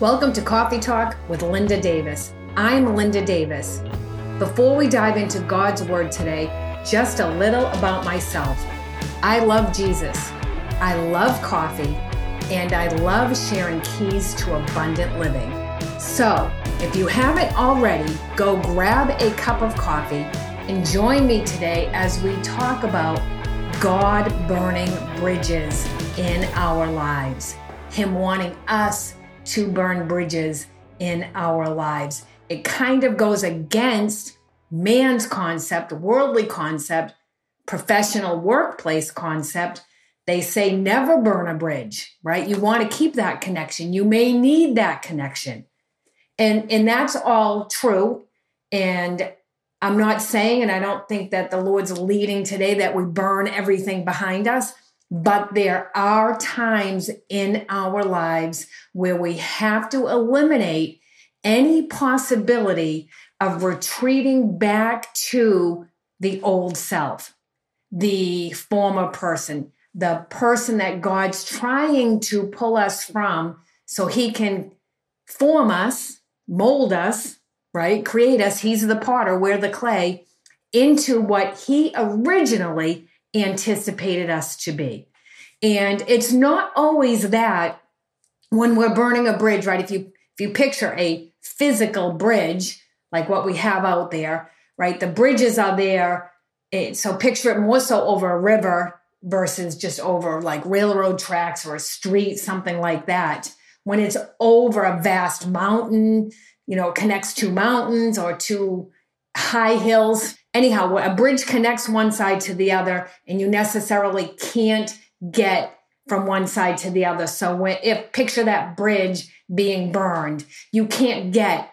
Welcome to Coffee Talk with Linda Davis. I'm Linda Davis. Before we dive into God's Word today, just a little about myself. I love Jesus, I love coffee, and I love sharing keys to abundant living. So, if you haven't already, go grab a cup of coffee and join me today as we talk about God burning bridges in our lives. Him wanting us to burn bridges in our lives. It kind of goes against man's concept, worldly concept, professional workplace concept. They say never burn a bridge, right? You want to keep that connection. You may need that connection. And that's all true. And I'm not saying, and I don't think that the Lord's leading today that we burn everything behind us, but there are times in our lives where we have to eliminate any possibility of retreating back to the old self, the former person, the person that God's trying to pull us from so he can form us, mold us, right? Create us. He's the potter, we're the clay, into what he originally anticipated us to be. And it's not always that when we're burning a bridge, right? If you picture a physical bridge, like what we have out there, right? The bridges are there. So picture it more so over a river versus just over like railroad tracks or a street, something like that. When it's over a vast mountain, you know, it connects two mountains or two high hills. Anyhow, a bridge connects one side to the other, and you necessarily can't get from one side to the other. So if picture that bridge being burned, you can't get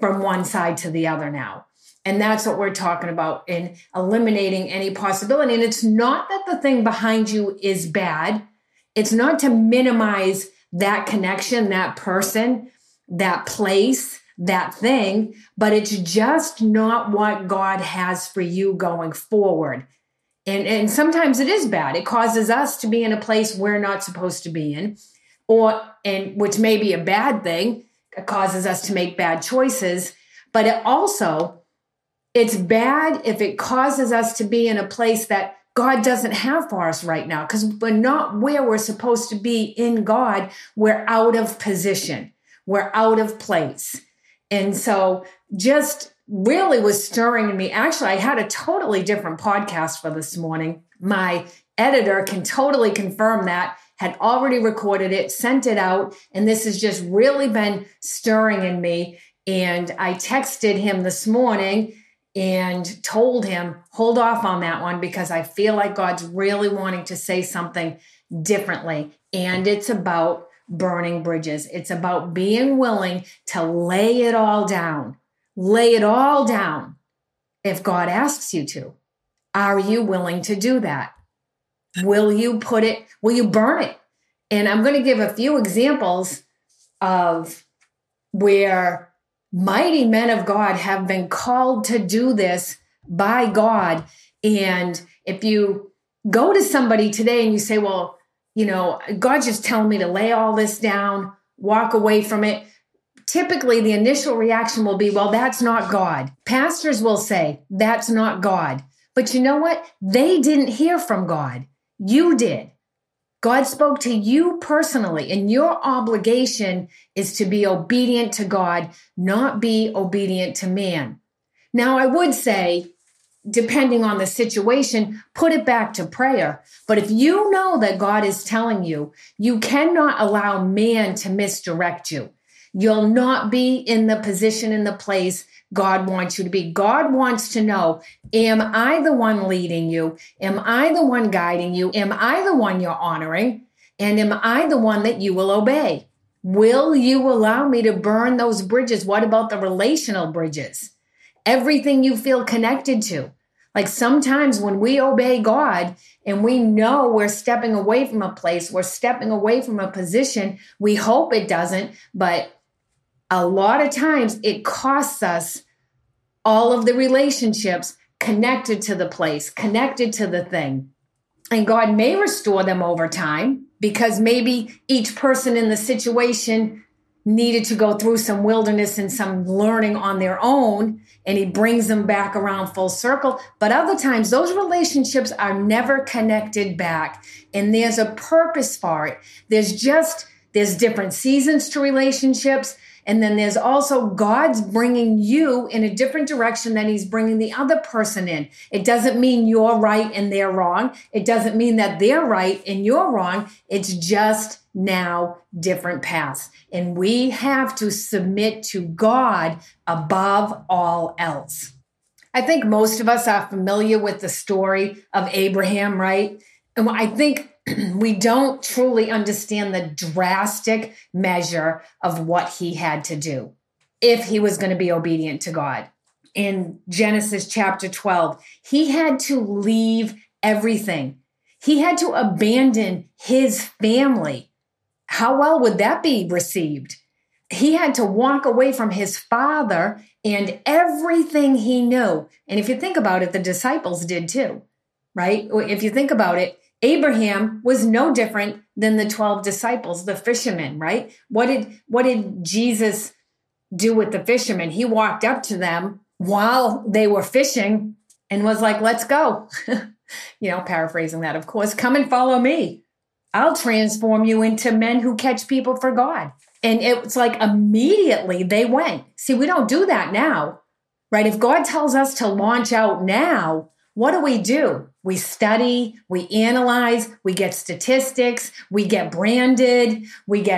from one side to the other now. And that's what we're talking about in eliminating any possibility. And it's not that the thing behind you is bad. It's not to minimize that connection, that person, that place, that thing, but it's just not what God has for you going forward. And sometimes it is bad. It causes us to be in a place we're not supposed to be in, and which may be a bad thing. It causes us to make bad choices, but it also... it's bad if it causes us to be in a place that God doesn't have for us right now, because we're not where we're supposed to be in God. We're out of position. We're out of place. And so just really was stirring in me. Actually, I had a totally different podcast for this morning. My editor can totally confirm that, had already recorded it, sent it out, and this has just really been stirring in me. And I texted him this morning and told him, hold off on that one because I feel like God's really wanting to say something differently. And it's about burning bridges. It's about being willing to lay it all down. Lay it all down if God asks you to. Are you willing to do that? Will you put it, will you burn it? And I'm going to give a few examples of where mighty men of God have been called to do this by God. And if you go to somebody today and you say, well, you know, God's just telling me to lay all this down, walk away from it. Typically, the initial reaction will be, well, that's not God. Pastors will say, that's not God. But you know what? They didn't hear from God. You did. God spoke to you personally, and your obligation is to be obedient to God, not be obedient to man. Now, I would say, depending on the situation, put it back to prayer. But if you know that God is telling you, you cannot allow man to misdirect you. You'll not be in the position, in the place God wants you to be. God wants to know, am I the one leading you? Am I the one guiding you? Am I the one you're honoring? And am I the one that you will obey? Will you allow me to burn those bridges? What about the relational bridges? Everything you feel connected to. Like sometimes when we obey God and we know we're stepping away from a place, we're stepping away from a position, we hope it doesn't, but a lot of times it costs us all of the relationships connected to the place, connected to the thing. And God may restore them over time because maybe each person in the situation needed to go through some wilderness and some learning on their own, and he brings them back around full circle. But other times, those relationships are never connected back, and there's a purpose for it. There's different seasons to relationships, and then there's also God's bringing you in a different direction than he's bringing the other person in. It doesn't mean you're right and they're wrong. It doesn't mean that they're right and you're wrong. It's just now different paths. And we have to submit to God above all else. I think most of us are familiar with the story of Abraham, right? And I think we don't truly understand the drastic measure of what he had to do if he was going to be obedient to God. In Genesis chapter 12, he had to leave everything. He had to abandon his family. How well would that be received? He had to walk away from his father and everything he knew. And if you think about it, the disciples did too, right? If you think about it, Abraham was no different than the 12 disciples, the fishermen, right? What did Jesus do with the fishermen? He walked up to them while they were fishing and was like, let's go. Paraphrasing that, of course. Come and follow me. I'll transform you into men who catch people for God. And it's like immediately they went. See, we don't do that now, right? If God tells us to launch out now, what do? We study, we analyze, we get statistics, we get branded, we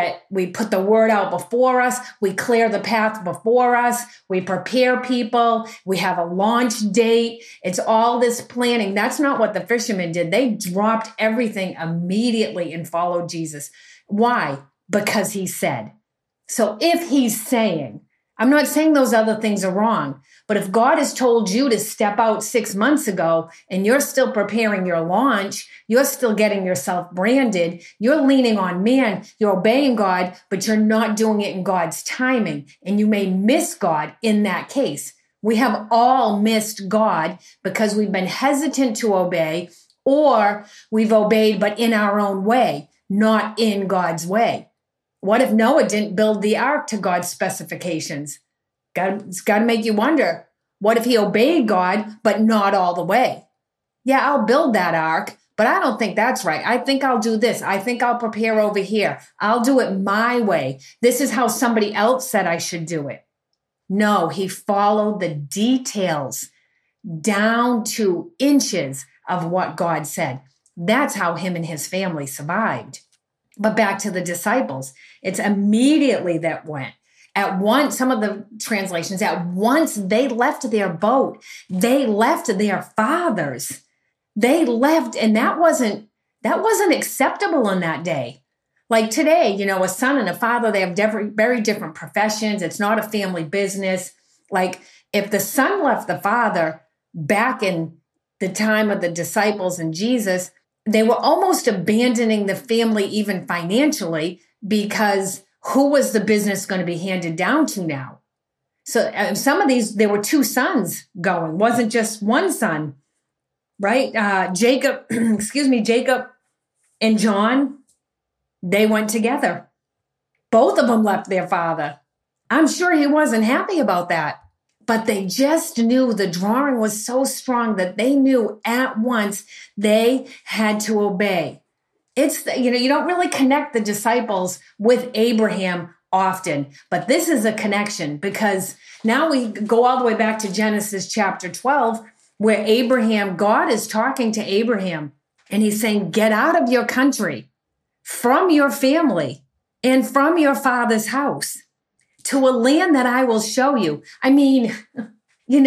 put the word out before us, we clear the path before us, we prepare people, we have a launch date. It's all this planning. That's not what the fishermen did. They dropped everything immediately and followed Jesus. Why? Because he said. So if he's saying, I'm not saying those other things are wrong, but if God has told you to step out 6 months ago and you're still preparing your launch, you're still getting yourself branded, you're leaning on man, you're obeying God, but you're not doing it in God's timing, and you may miss God in that case. We have all missed God because we've been hesitant to obey, or we've obeyed but in our own way, not in God's way. What if Noah didn't build the ark to God's specifications? It's got to make you wonder. What if he obeyed God, but not all the way? Yeah, I'll build that ark, but I don't think that's right. I think I'll do this. I think I'll prepare over here. I'll do it my way. This is how somebody else said I should do it. No, he followed the details down to inches of what God said. That's how him and his family survived. But back to the disciples, it's immediately that went. At once, some of the translations, at once they left their boat, they left their fathers, they left, and that wasn't acceptable in that day. Like today, a son and a father, they have very different professions. It's not a family business. Like if the son left the father back in the time of the disciples and Jesus, they were almost abandoning the family even financially, because who was the business going to be handed down to now? So some of these, there were two sons going, wasn't just one son, right? Jacob and John, they went together. Both of them left their father. I'm sure he wasn't happy about that, but they just knew the drawing was so strong that they knew at once they had to obey. You don't really connect the disciples with Abraham often, but this is a connection, because now we go all the way back to Genesis chapter 12, where God is talking to Abraham and he's saying, get out of your country, from your family and from your father's house, to a land that I will show you. I mean, in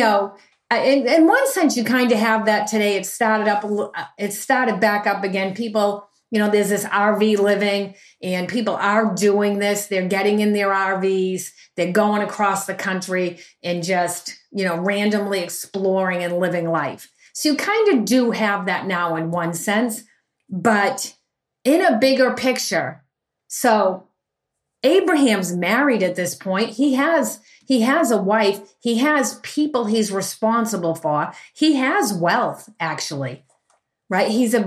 one sense, you kind of have that today. It started back up again. People, there's this RV living, and people are doing this. They're getting in their RVs. They're going across the country and just, randomly exploring and living life. So you kind of do have that now in one sense, but in a bigger picture. So Abraham's married at this point. He has a wife. He has people he's responsible for. He has wealth, actually, right? He's a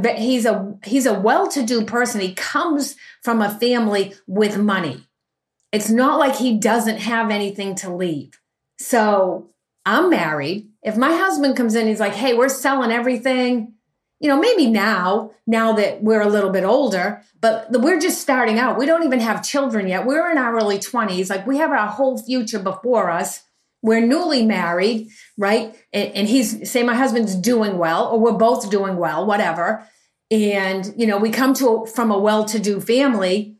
well-to-do person. He comes from a family with money. It's not like he doesn't have anything to leave. So I'm married. If my husband comes in, he's like, hey, we're selling everything. You know, maybe now that we're a little bit older, but we're just starting out. We don't even have children yet. We're in our early 20s. Like, we have our whole future before us. We're newly married, right? And he's, say my husband's doing well, or we're both doing well, whatever. And, you know, we come from a well-to-do family,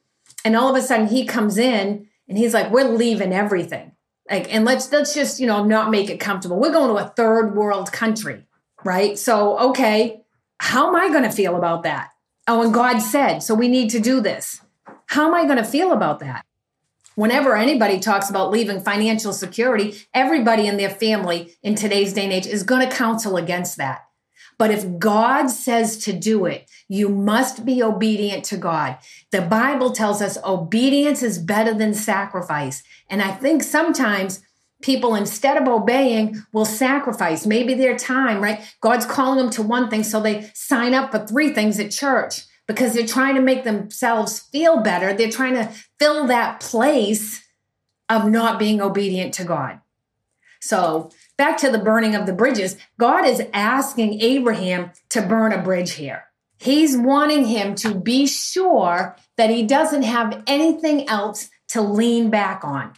and all of a sudden he comes in and he's like, we're leaving everything. Like, and let's just, you know, not make it comfortable. We're going to a third world country, right? So, okay, how am I going to feel about that? Oh, and God said, so we need to do this. How am I going to feel about that? Whenever anybody talks about leaving financial security, everybody in their family in today's day and age is going to counsel against that. But if God says to do it, you must be obedient to God. The Bible tells us obedience is better than sacrifice. And I think sometimes people, instead of obeying, will sacrifice maybe their time, right? God's calling them to one thing, so they sign up for three things at church, because they're trying to make themselves feel better. They're trying to fill that place of not being obedient to God. So back to the burning of the bridges, God is asking Abraham to burn a bridge here. He's wanting him to be sure that he doesn't have anything else to lean back on.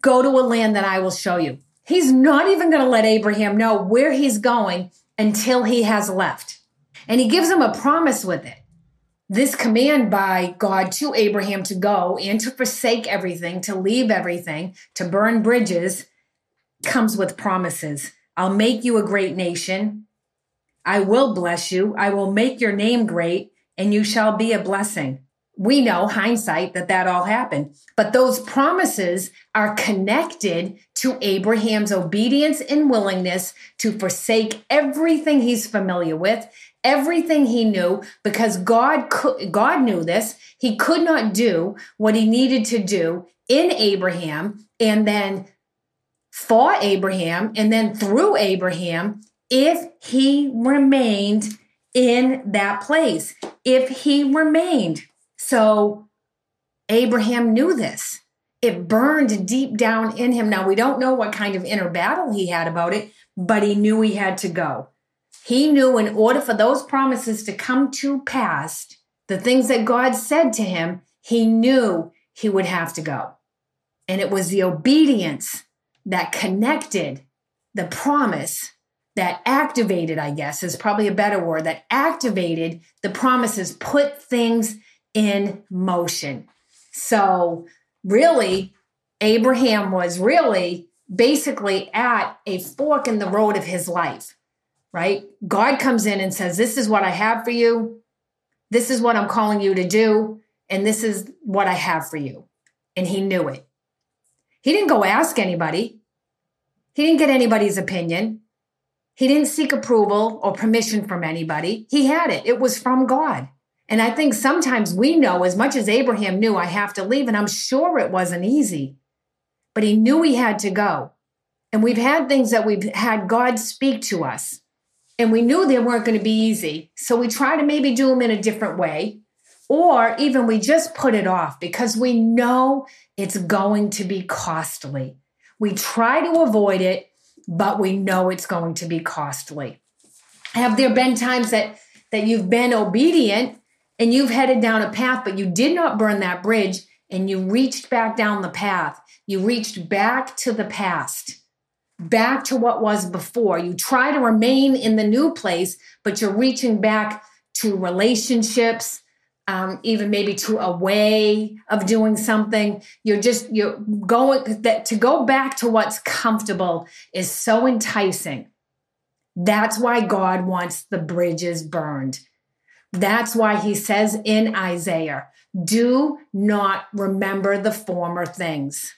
Go to a land that I will show you. He's not even going to let Abraham know where he's going until he has left. And he gives him a promise with it. This command by God to Abraham to go and to forsake everything, to leave everything, to burn bridges, comes with promises. I'll make you a great nation. I will bless you. I will make your name great, and you shall be a blessing. We know, hindsight, that all happened. But those promises are connected to Abraham's obedience and willingness to forsake everything he's familiar with, everything he knew, because God knew this. He could not do what he needed to do in Abraham, and then for Abraham, and then through Abraham, if he remained in that place, if he remained. So Abraham knew this. It burned deep down in him. Now, we don't know what kind of inner battle he had about it, but he knew he had to go. He knew in order for those promises to come to pass, the things that God said to him, he knew he would have to go. And it was the obedience that connected the promise, that activated, I guess is probably a better word, that activated the promises, put things in motion. So really, Abraham was really basically at a fork in the road of his life, right? God comes in and says, this is what I have for you. This is what I'm calling you to do. And this is what I have for you. And he knew it. He didn't go ask anybody. He didn't get anybody's opinion. He didn't seek approval or permission from anybody. He had it. It was from God. And I think sometimes we know, as much as Abraham knew, I have to leave, and I'm sure it wasn't easy, but he knew he had to go. And we've had things that we've had God speak to us, and we knew they weren't going to be easy. So we try to maybe do them in a different way, or even we just put it off because we know it's going to be costly. We try to avoid it, but we know it's going to be costly. Have there been times that you've been obedient and you've headed down a path, but you did not burn that bridge, and you reached back down the path? You reached back to the past, back to what was before. You try to remain in the new place, but you're reaching back to relationships, even maybe to a way of doing something. You're going that to go back to what's comfortable is so enticing. That's why God wants the bridges burned. That's why he says in Isaiah, do not remember the former things,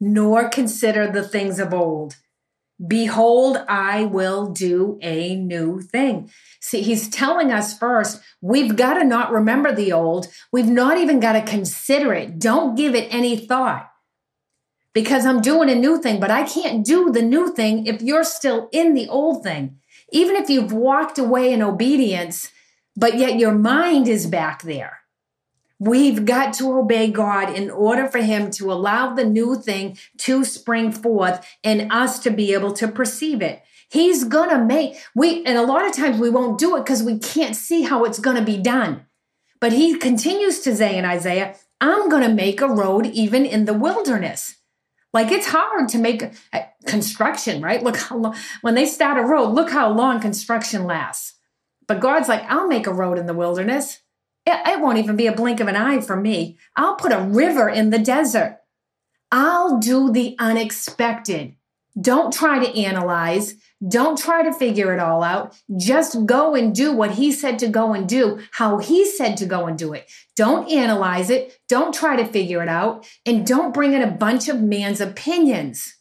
nor consider the things of old. Behold, I will do a new thing. See, he's telling us first, we've got to not remember the old. We've not even got to consider it. Don't give it any thought, because I'm doing a new thing, but I can't do the new thing if you're still in the old thing. Even if you've walked away in obedience, but yet your mind is back there. We've got to obey God in order for him to allow the new thing to spring forth and us to be able to perceive it. He's going to and a lot of times we won't do it because we can't see how it's going to be done. But he continues to say in Isaiah, I'm going to make a road even in the wilderness. Like, it's hard to make construction, right? Look how long, when they start a road, look how long construction lasts. But God's like, I'll make a road in the wilderness. It won't even be a blink of an eye for me. I'll put a river in the desert. I'll do the unexpected. Don't try to analyze. Don't try to figure it all out. Just go and do what he said to go and do, how he said to go and do it. Don't analyze it. Don't try to figure it out. And don't bring in a bunch of man's opinions.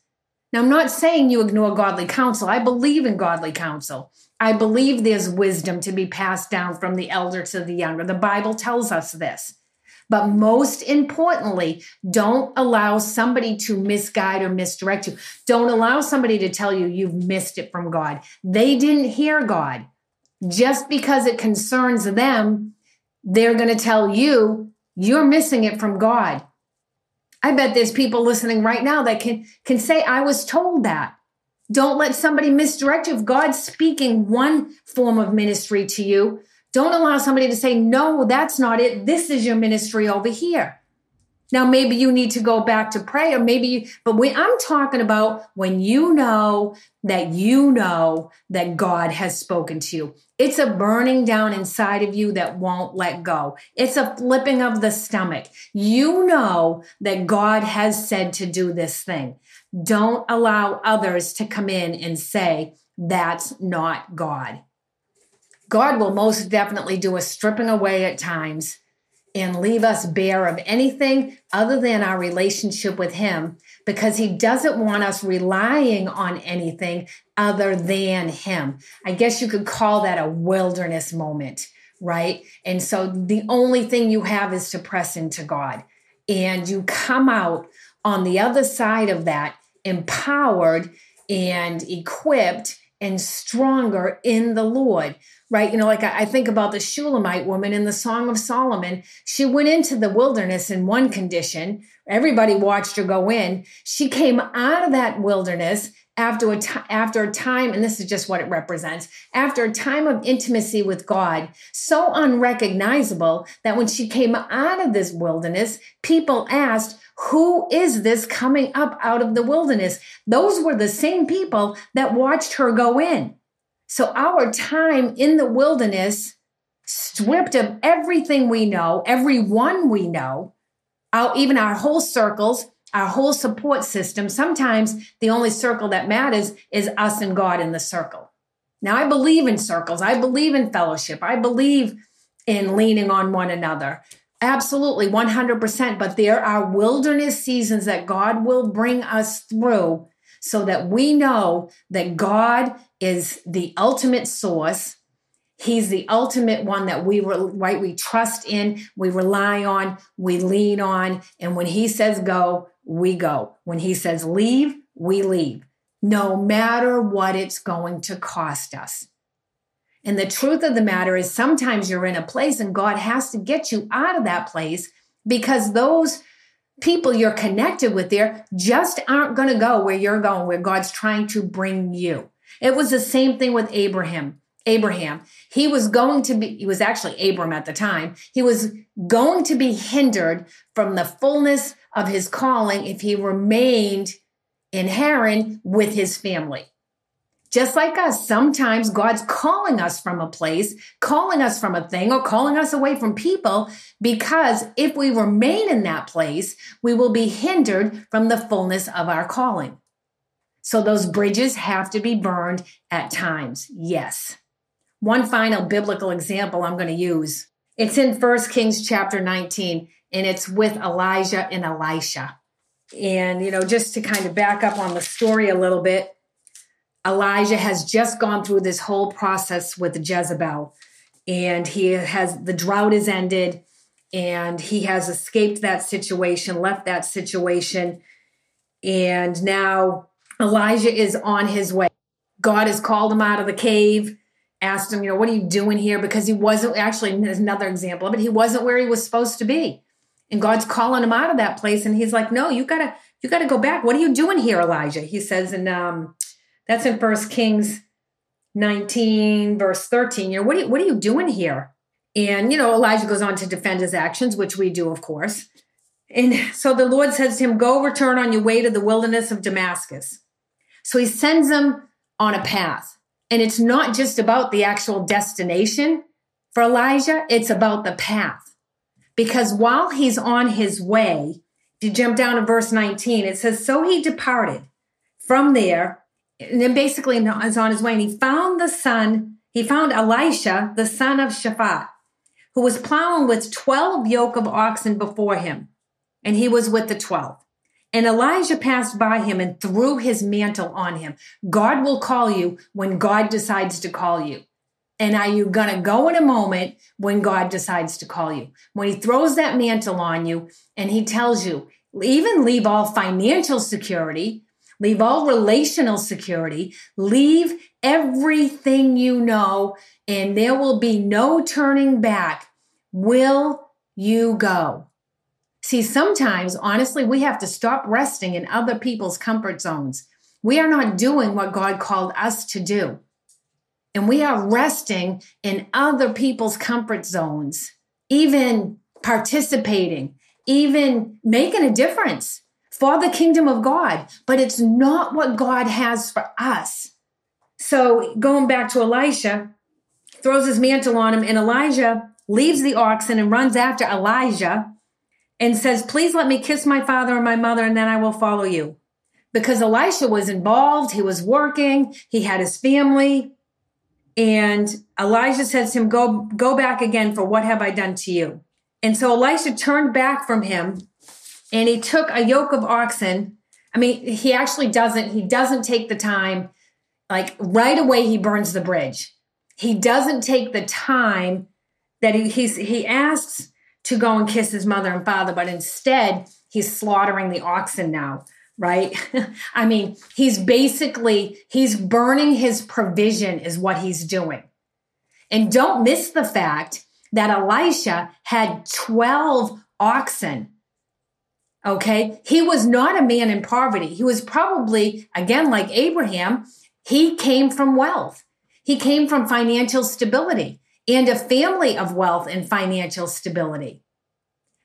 Now, I'm not saying you ignore godly counsel. I believe in godly counsel. I believe there's wisdom to be passed down from the elder to the younger. The Bible tells us this. But most importantly, don't allow somebody to misguide or misdirect you. Don't allow somebody to tell you you've missed it from God. They didn't hear God. Just because it concerns them, they're going to tell you you're missing it from God. I bet there's people listening right now that can say, I was told that. Don't let somebody misdirect you. If God's speaking one form of ministry to you, don't allow somebody to say, no, that's not it. This is your ministry over here. Now, maybe you need to go back to prayer. I'm talking about when you know that God has spoken to you. It's a burning down inside of you that won't let go. It's a flipping of the stomach. You know that God has said to do this thing. Don't allow others to come in and say, that's not God. God will most definitely do a stripping away at times and leave us bare of anything other than our relationship with him, because he doesn't want us relying on anything other than him. I guess you could call that a wilderness moment, right? And so the only thing you have is to press into God, and you come out on the other side of that empowered and equipped and stronger in the Lord, right? You know, like I think about the Shulamite woman in the Song of Solomon. She went into the wilderness in one condition. Everybody watched her go in. She came out of that wilderness after a time, and this is just what it represents, after a time of intimacy with God, so unrecognizable that when she came out of this wilderness, people asked, who is this coming up out of the wilderness? Those were the same people that watched her go in. So our time in the wilderness, stripped of everything we know, everyone we know, even our whole circles, our whole support system. Sometimes the only circle that matters is us and God in the circle. Now, I believe in circles. I believe in fellowship. I believe in leaning on one another. Absolutely, 100%. But there are wilderness seasons that God will bring us through so that we know that God is the ultimate source. He's the ultimate one that we trust in, we rely on, we lean on. And when he says go, we go. When he says leave, we leave, no matter what it's going to cost us. And the truth of the matter is sometimes you're in a place and God has to get you out of that place because those people you're connected with there just aren't going to go where you're going, where God's trying to bring you. It was the same thing with Abraham. He was going to be hindered from the fullness of his calling if he remained in Haran with his family. Just like us, sometimes God's calling us from a place, calling us from a thing, or calling us away from people, because if we remain in that place, we will be hindered from the fullness of our calling. So those bridges have to be burned at times, yes. One final biblical example I'm going to use. It's in 1 Kings chapter 19, and it's with Elijah and Elisha. And, just to kind of back up on the story a little bit, Elijah has just gone through this whole process with Jezebel, and the drought is ended, and he has escaped that situation, left that situation, and now Elijah is on his way. God has called him out of the cave. asked him, you know, what are you doing here? Because he wasn't, actually, there's another example of it. He wasn't where he was supposed to be. And God's calling him out of that place. And he's like, no, you gotta go back. What are you doing here, Elijah? He says, and that's in 1 Kings 19, verse 13. You know, what are you doing here? And, you know, Elijah goes on to defend his actions, which we do, of course. And so the Lord says to him, go return on your way to the wilderness of Damascus. So he sends him on a path. And it's not just about the actual destination for Elijah. It's about the path. Because while he's on his way, if you jump down to verse 19, it says, so he departed from there. And then basically he's on his way. And he found Elisha, the son of Shaphat, who was plowing with 12 yoke of oxen before him. And he was with the 12. And Elijah passed by him and threw his mantle on him. God will call you when God decides to call you. And are you going to go in a moment when God decides to call you? When he throws that mantle on you and he tells you, even leave all financial security, leave all relational security, leave everything you know, and there will be no turning back. Will you go? See, sometimes, honestly, we have to stop resting in other people's comfort zones. We are not doing what God called us to do. And we are resting in other people's comfort zones, even participating, even making a difference for the kingdom of God. But it's not what God has for us. So going back to Elisha, throws his mantle on him, and Elijah leaves the oxen and runs after Elijah and says, please let me kiss my father and my mother, and then I will follow you. Because Elisha was involved, he was working, he had his family. And Elijah says to him, go back again, for what have I done to you? And so Elisha turned back from him, and he took a yoke of oxen. I mean, he doesn't take the time, like right away he burns the bridge. He doesn't take the time that he asks to go and kiss his mother and father, but instead he's slaughtering the oxen now, right? I mean, he's burning his provision is what he's doing. And don't miss the fact that Elisha had 12 oxen, okay? He was not a man in poverty. He was probably, again, like Abraham, he came from wealth. He came from financial stability and a family of wealth and financial stability.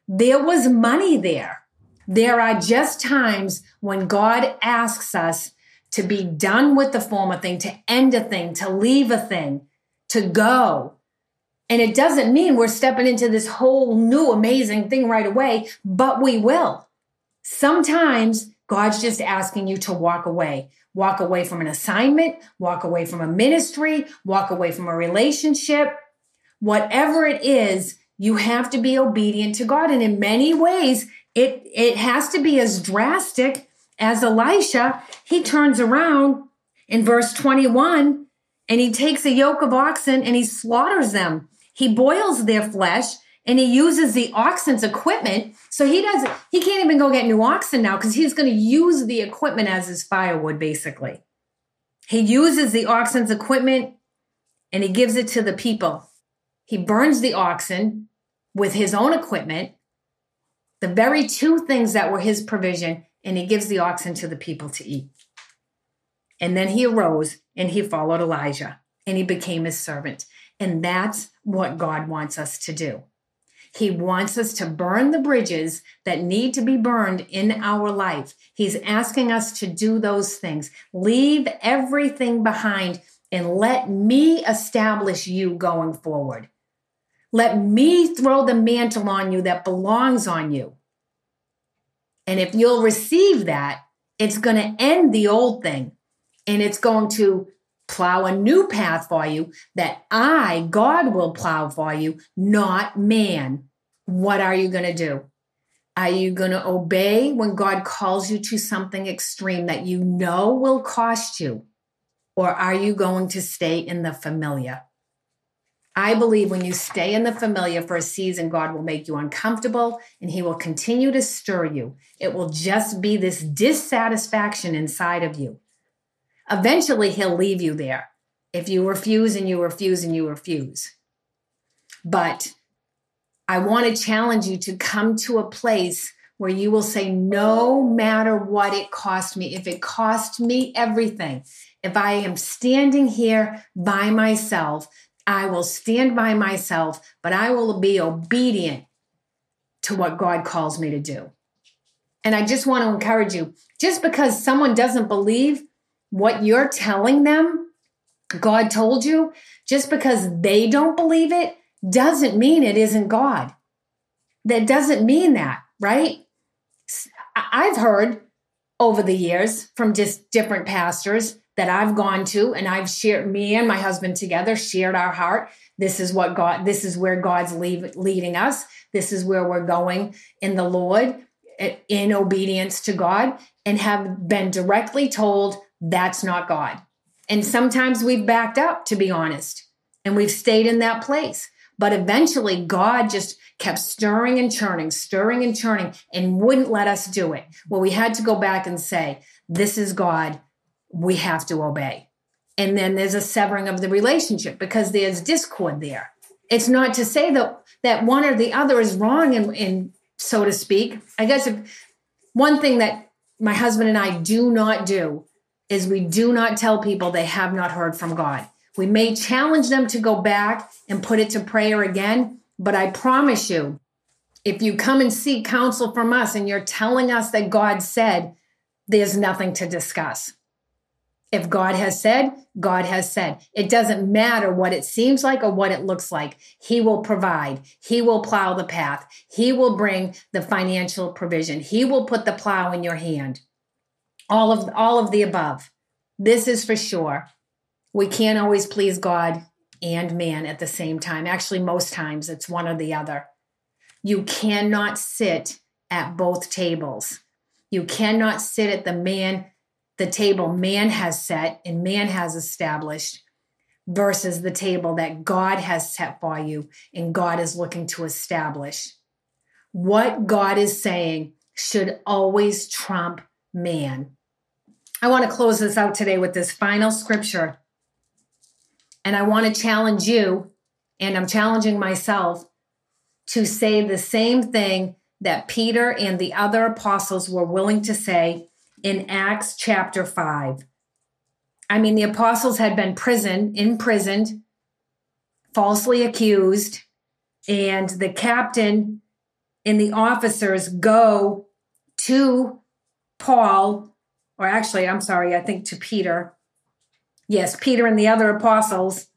There was money there. There are just times when God asks us to be done with the former thing, to end a thing, to leave a thing, to go. And it doesn't mean we're stepping into this whole new amazing thing right away, but we will. Sometimes God's just asking you to walk away. Walk away from an assignment, walk away from a ministry, walk away from a relationship. Whatever it is, you have to be obedient to God. And in many ways, it has to be as drastic as Elisha. He turns around in verse 21, and he takes a yoke of oxen and he slaughters them. He boils their flesh, and he uses the oxen's equipment. So he can't even go get new oxen now, because he's going to use the equipment as his firewood, basically. He uses the oxen's equipment and he gives it to the people. He burns the oxen with his own equipment, the very two things that were his provision, and he gives the oxen to the people to eat. And then he arose and he followed Elijah and he became his servant. And that's what God wants us to do. He wants us to burn the bridges that need to be burned in our life. He's asking us to do those things. Leave everything behind and let me establish you going forward. Let me throw the mantle on you that belongs on you. And if you'll receive that, it's going to end the old thing. And it's going to plow a new path for you that God will plow for you, not man. What are you going to do? Are you going to obey when God calls you to something extreme that you know will cost you? Or are you going to stay in the familiar? I believe when you stay in the familiar for a season, God will make you uncomfortable and he will continue to stir you. It will just be this dissatisfaction inside of you. Eventually, he'll leave you there. if you refuse and you refuse and you refuse. But I want to challenge you to come to a place where you will say, no matter what it cost me, if it cost me everything, if I am standing here by myself, I will stand by myself, but I will be obedient to what God calls me to do. And I just want to encourage you, just because someone doesn't believe what you're telling them, God told you, just because they don't believe it, doesn't mean it isn't God. That doesn't mean that, right? I've heard over the years from just different pastors that I've gone to, and I've shared, me and my husband together shared our heart. This is what God, this is where God's leading us. This is where we're going in the Lord, in obedience to God, and have been directly told that's not God. And sometimes we've backed up, to be honest, and we've stayed in that place. But eventually God just kept stirring and churning, and wouldn't let us do it. Well, we had to go back and say, this is God. We have to obey. And then there's a severing of the relationship because there's discord there. It's not to say that one or the other is wrong, and so to speak. I guess one thing that my husband and I do not do is we do not tell people they have not heard from God. We may challenge them to go back and put it to prayer again, but I promise you, if you come and seek counsel from us and you're telling us that God said, there's nothing to discuss. If God has said, God has said. It doesn't matter what it seems like or what it looks like. He will provide. He will plow the path. He will bring the financial provision. He will put the plow in your hand. All of the above. This is for sure. We can't always please God and man at the same time. Actually, most times it's one or the other. You cannot sit at both tables. You cannot sit at the table man has set and man has established versus the table that God has set for you and God is looking to establish. What God is saying should always trump man. I want to close this out today with this final scripture. And I want to challenge you, and I'm challenging myself, to say the same thing that Peter and the other apostles were willing to say in Acts chapter 5. I mean, the apostles had been imprisoned, falsely accused, and the captain and the officers go to Paul, or actually, I'm sorry, I think to Peter. Yes, Peter and the other apostles,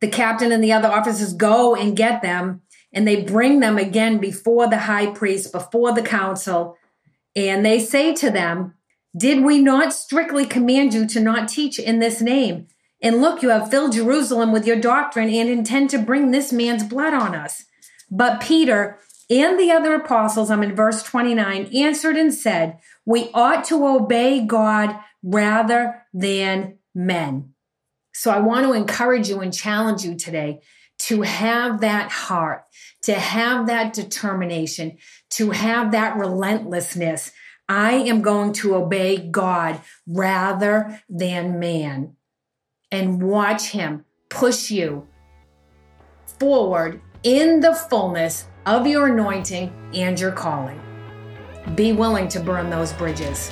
the captain and the other officers go and get them, and they bring them again before the high priest, before the council, and they say to them, did we not strictly command you to not teach in this name? And look, you have filled Jerusalem with your doctrine and intend to bring this man's blood on us. But Peter and the other apostles, I'm in verse 29, answered and said, we ought to obey God rather than men. So I want to encourage you and challenge you today to have that heart, to have that determination, to have that relentlessness. I am going to obey God rather than man, and watch him push you forward in the fullness of your anointing and your calling. Be willing to burn those bridges.